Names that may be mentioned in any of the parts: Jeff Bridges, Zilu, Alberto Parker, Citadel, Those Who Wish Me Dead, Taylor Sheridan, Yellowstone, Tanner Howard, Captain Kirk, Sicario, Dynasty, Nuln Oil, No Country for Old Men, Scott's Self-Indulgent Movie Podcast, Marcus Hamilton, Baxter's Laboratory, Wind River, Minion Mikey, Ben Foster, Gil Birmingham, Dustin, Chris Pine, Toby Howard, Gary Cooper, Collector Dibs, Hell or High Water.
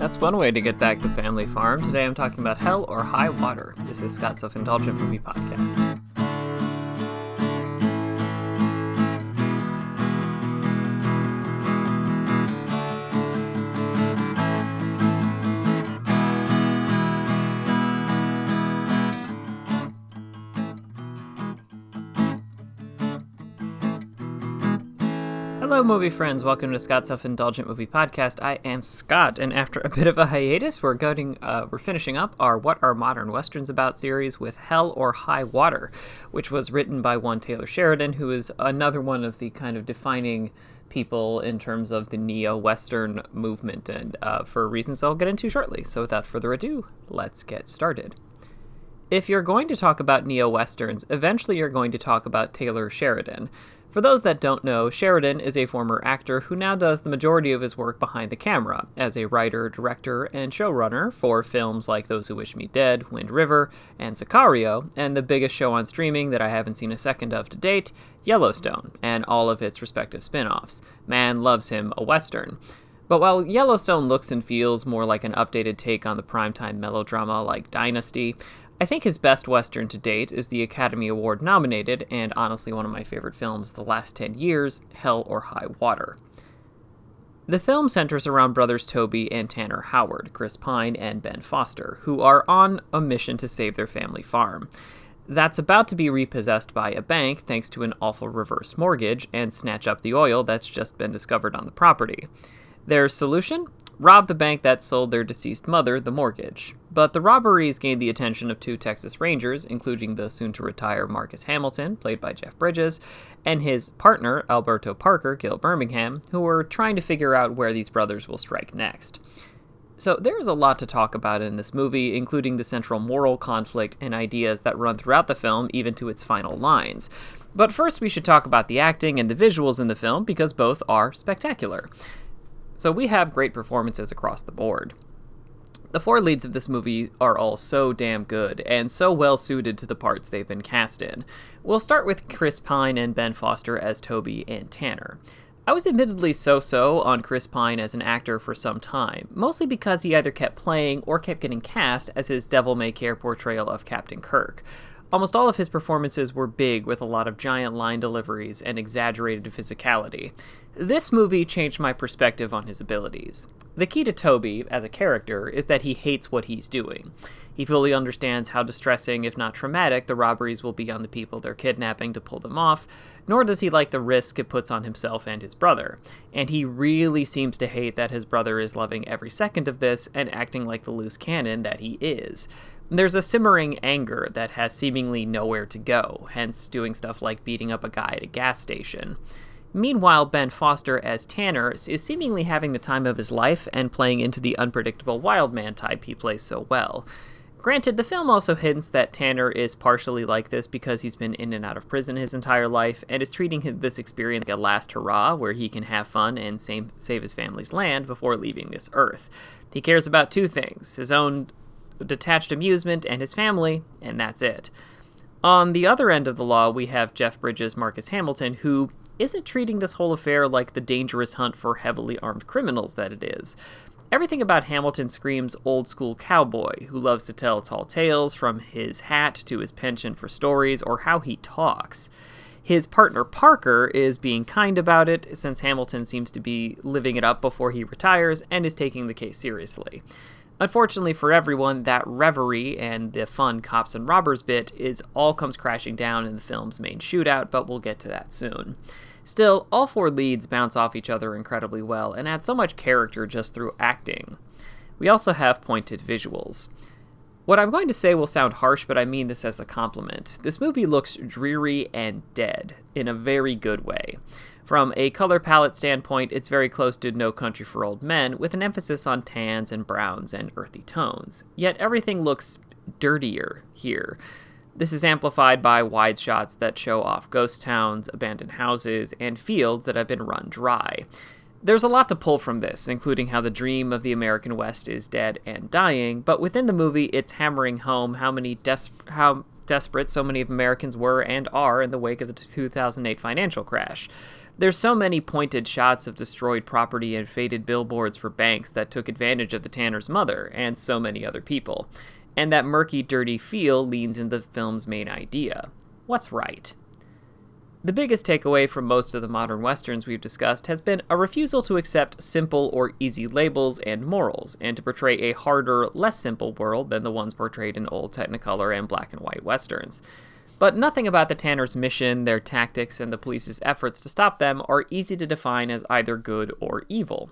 That's one way to get back to family farm. Today I'm talking about Hell or High Water. This is Scott's Self-Indulgent Movie Podcast. Hello, movie friends. Welcome to Scott's Self-Indulgent Movie Podcast. I am Scott, and after a bit of a hiatus, we're finishing up our What Are Modern Westerns About series with Hell or High Water, which was written by one Taylor Sheridan, who is another one of the kind of defining people in terms of the neo-Western movement, and for reasons I'll get into shortly. So without further ado, let's get started. If you're going to talk about neo-Westerns, eventually you're going to talk about Taylor Sheridan. For those that don't know, Sheridan is a former actor who now does the majority of his work behind the camera as a writer, director, and showrunner for films like Those Who Wish Me Dead, Wind River, and Sicario, and the biggest show on streaming that I haven't seen a second of to date, Yellowstone, and all of its respective spin-offs. Man loves him a Western. But while Yellowstone looks and feels more like an updated take on the primetime melodrama like Dynasty, I think his best Western to date is the Academy Award nominated, and honestly one of my favorite films the last 10 years, Hell or High Water. The film centers around brothers Toby and Tanner Howard, Chris Pine and Ben Foster, who are on a mission to save their family farm. That's about to be repossessed by a bank thanks to an awful reverse mortgage and snatch up the oil that's just been discovered on the property. Their solution? Robbed the bank that sold their deceased mother the mortgage. But the robberies gained the attention of two Texas Rangers, including the soon-to-retire Marcus Hamilton, played by Jeff Bridges, and his partner, Alberto Parker, Gil Birmingham, who were trying to figure out where these brothers will strike next. So there is a lot to talk about in this movie, including the central moral conflict and ideas that run throughout the film, even to its final lines. But first we should talk about the acting and the visuals in the film, because both are spectacular. So we have great performances across the board. The four leads of this movie are all so damn good and so well suited to the parts they've been cast in. We'll start with Chris Pine and Ben Foster as Toby and Tanner. I was admittedly so-so on Chris Pine as an actor for some time, mostly because he either kept playing or kept getting cast as his devil-may-care portrayal of Captain Kirk. Almost all of his performances were big, with a lot of giant line deliveries and exaggerated physicality. This movie changed my perspective on his abilities. The key to Toby, as a character, is that he hates what he's doing. He fully understands how distressing, if not traumatic, the robberies will be on the people they're kidnapping to pull them off, nor does he like the risk it puts on himself and his brother. And he really seems to hate that his brother is loving every second of this and acting like the loose cannon that he is. There's a simmering anger that has seemingly nowhere to go, hence doing stuff like beating up a guy at a gas station. Meanwhile, Ben Foster as Tanner is seemingly having the time of his life and playing into the unpredictable wild man type he plays so well. Granted, the film also hints that Tanner is partially like this because he's been in and out of prison his entire life and is treating this experience like a last hurrah where he can have fun and save his family's land before leaving this earth. He cares about two things, his own detached amusement and his family, and that's it. On the other end of the law, we have Jeff Bridges' Marcus Hamilton, who isn't treating this whole affair like the dangerous hunt for heavily armed criminals that it is. Everything about Hamilton screams old-school cowboy, who loves to tell tall tales, from his hat to his penchant for stories or how he talks. His partner Parker is being kind about it, since Hamilton seems to be living it up before he retires and is taking the case seriously. Unfortunately for everyone, that reverie and the fun cops and robbers bit is all comes crashing down in the film's main shootout, but we'll get to that soon. Still, all four leads bounce off each other incredibly well and add so much character just through acting. We also have pointed visuals. What I'm going to say will sound harsh, but I mean this as a compliment. This movie looks dreary and dead, in a very good way. From a color palette standpoint, it's very close to No Country for Old Men, with an emphasis on tans and browns and earthy tones. Yet everything looks dirtier here. This is amplified by wide shots that show off ghost towns, abandoned houses, and fields that have been run dry. There's a lot to pull from this, including how the dream of the American West is dead and dying, but within the movie, it's hammering home how desperate so many of Americans were and are in the wake of the 2008 financial crash. There's so many pointed shots of destroyed property and faded billboards for banks that took advantage of the Tanner's mother and so many other people. And that murky, dirty feel leans into the film's main idea. What's right? The biggest takeaway from most of the modern westerns we've discussed has been a refusal to accept simple or easy labels and morals, and to portray a harder, less simple world than the ones portrayed in old Technicolor and black and white westerns. But nothing about the Tanner's mission, their tactics, and the police's efforts to stop them are easy to define as either good or evil.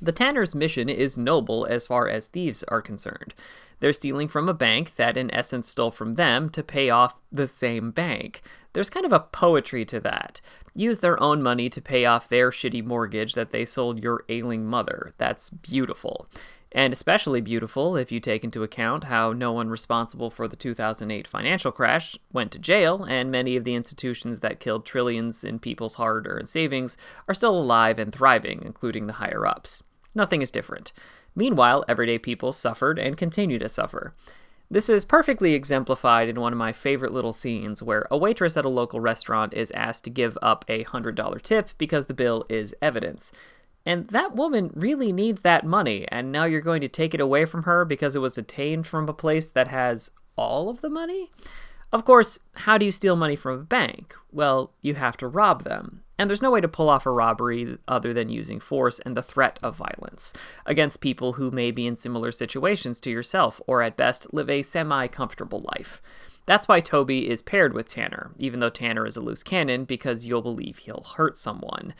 The Tanner's mission is noble as far as thieves are concerned. They're stealing from a bank that in essence stole from them to pay off the same bank. There's kind of a poetry to that. Use their own money to pay off their shitty mortgage that they sold your ailing mother. That's beautiful. And especially beautiful if you take into account how no one responsible for the 2008 financial crash went to jail, and many of the institutions that killed trillions in people's hard-earned savings are still alive and thriving, including the higher-ups. Nothing is different. Meanwhile, everyday people suffered and continue to suffer. This is perfectly exemplified in one of my favorite little scenes where a waitress at a local restaurant is asked to give up a $100 tip because the bill is evidence. And that woman really needs that money, and now you're going to take it away from her because it was obtained from a place that has all of the money? Of course, how do you steal money from a bank? Well, you have to rob them. And there's no way to pull off a robbery other than using force and the threat of violence against people who may be in similar situations to yourself, or at best live a semi-comfortable life. That's why Toby is paired with Tanner, even though Tanner is a loose cannon, because you'll believe he'll hurt someone.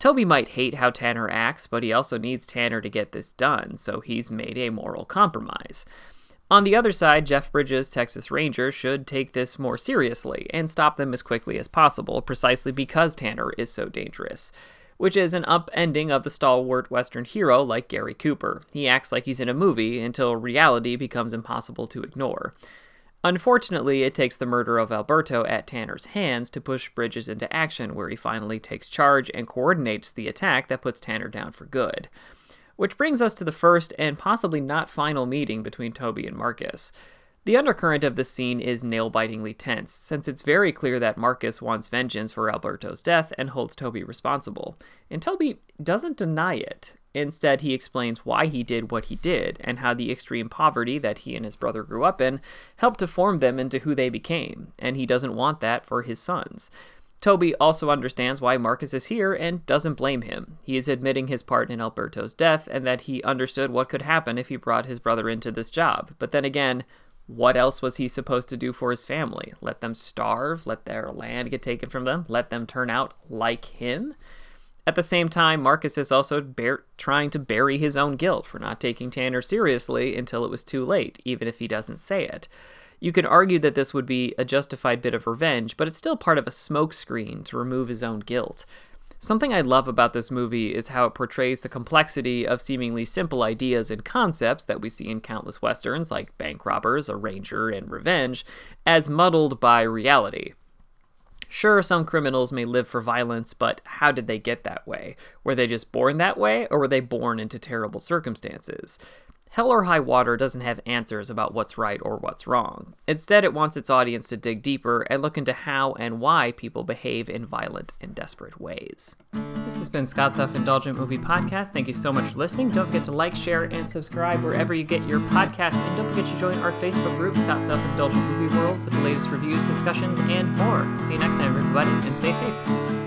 Toby might hate how Tanner acts, but he also needs Tanner to get this done, so he's made a moral compromise. On the other side, Jeff Bridges, Texas Ranger, should take this more seriously and stop them as quickly as possible, precisely because Tanner is so dangerous, which is an upending of the stalwart Western hero like Gary Cooper. He acts like he's in a movie until reality becomes impossible to ignore. Unfortunately, it takes the murder of Alberto at Tanner's hands to push Bridges into action, where he finally takes charge and coordinates the attack that puts Tanner down for good. Which brings us to the first and possibly not final meeting between Toby and Marcus. The undercurrent of this scene is nail-bitingly tense, since it's very clear that Marcus wants vengeance for Alberto's death and holds Toby responsible. And Toby doesn't deny it. Instead, he explains why he did what he did, and how the extreme poverty that he and his brother grew up in helped to form them into who they became, and he doesn't want that for his sons. Toby also understands why Marcus is here and doesn't blame him. He is admitting his part in Alberto's death and that he understood what could happen if he brought his brother into this job. But then again, what else was he supposed to do for his family? Let them starve? Let their land get taken from them? Let them turn out like him? At the same time, Marcus is also trying to bury his own guilt for not taking Tanner seriously until it was too late, even if he doesn't say it. You could argue that this would be a justified bit of revenge, but it's still part of a smokescreen to remove his own guilt. Something I love about this movie is how it portrays the complexity of seemingly simple ideas and concepts that we see in countless westerns, like bank robbers, a ranger, and revenge, as muddled by reality. Sure, some criminals may live for violence, but how did they get that way? Were they just born that way, or were they born into terrible circumstances? Hell or High Water doesn't have answers about what's right or what's wrong. Instead, it wants its audience to dig deeper and look into how and why people behave in violent and desperate ways. This has been Scott's Self-Indulgent Movie Podcast. Thank you so much for listening. Don't forget to like, share, and subscribe wherever you get your podcasts. And don't forget to join our Facebook group, Scott's Self-Indulgent Movie World, for the latest reviews, discussions, and more. See you next time, everybody, and stay safe.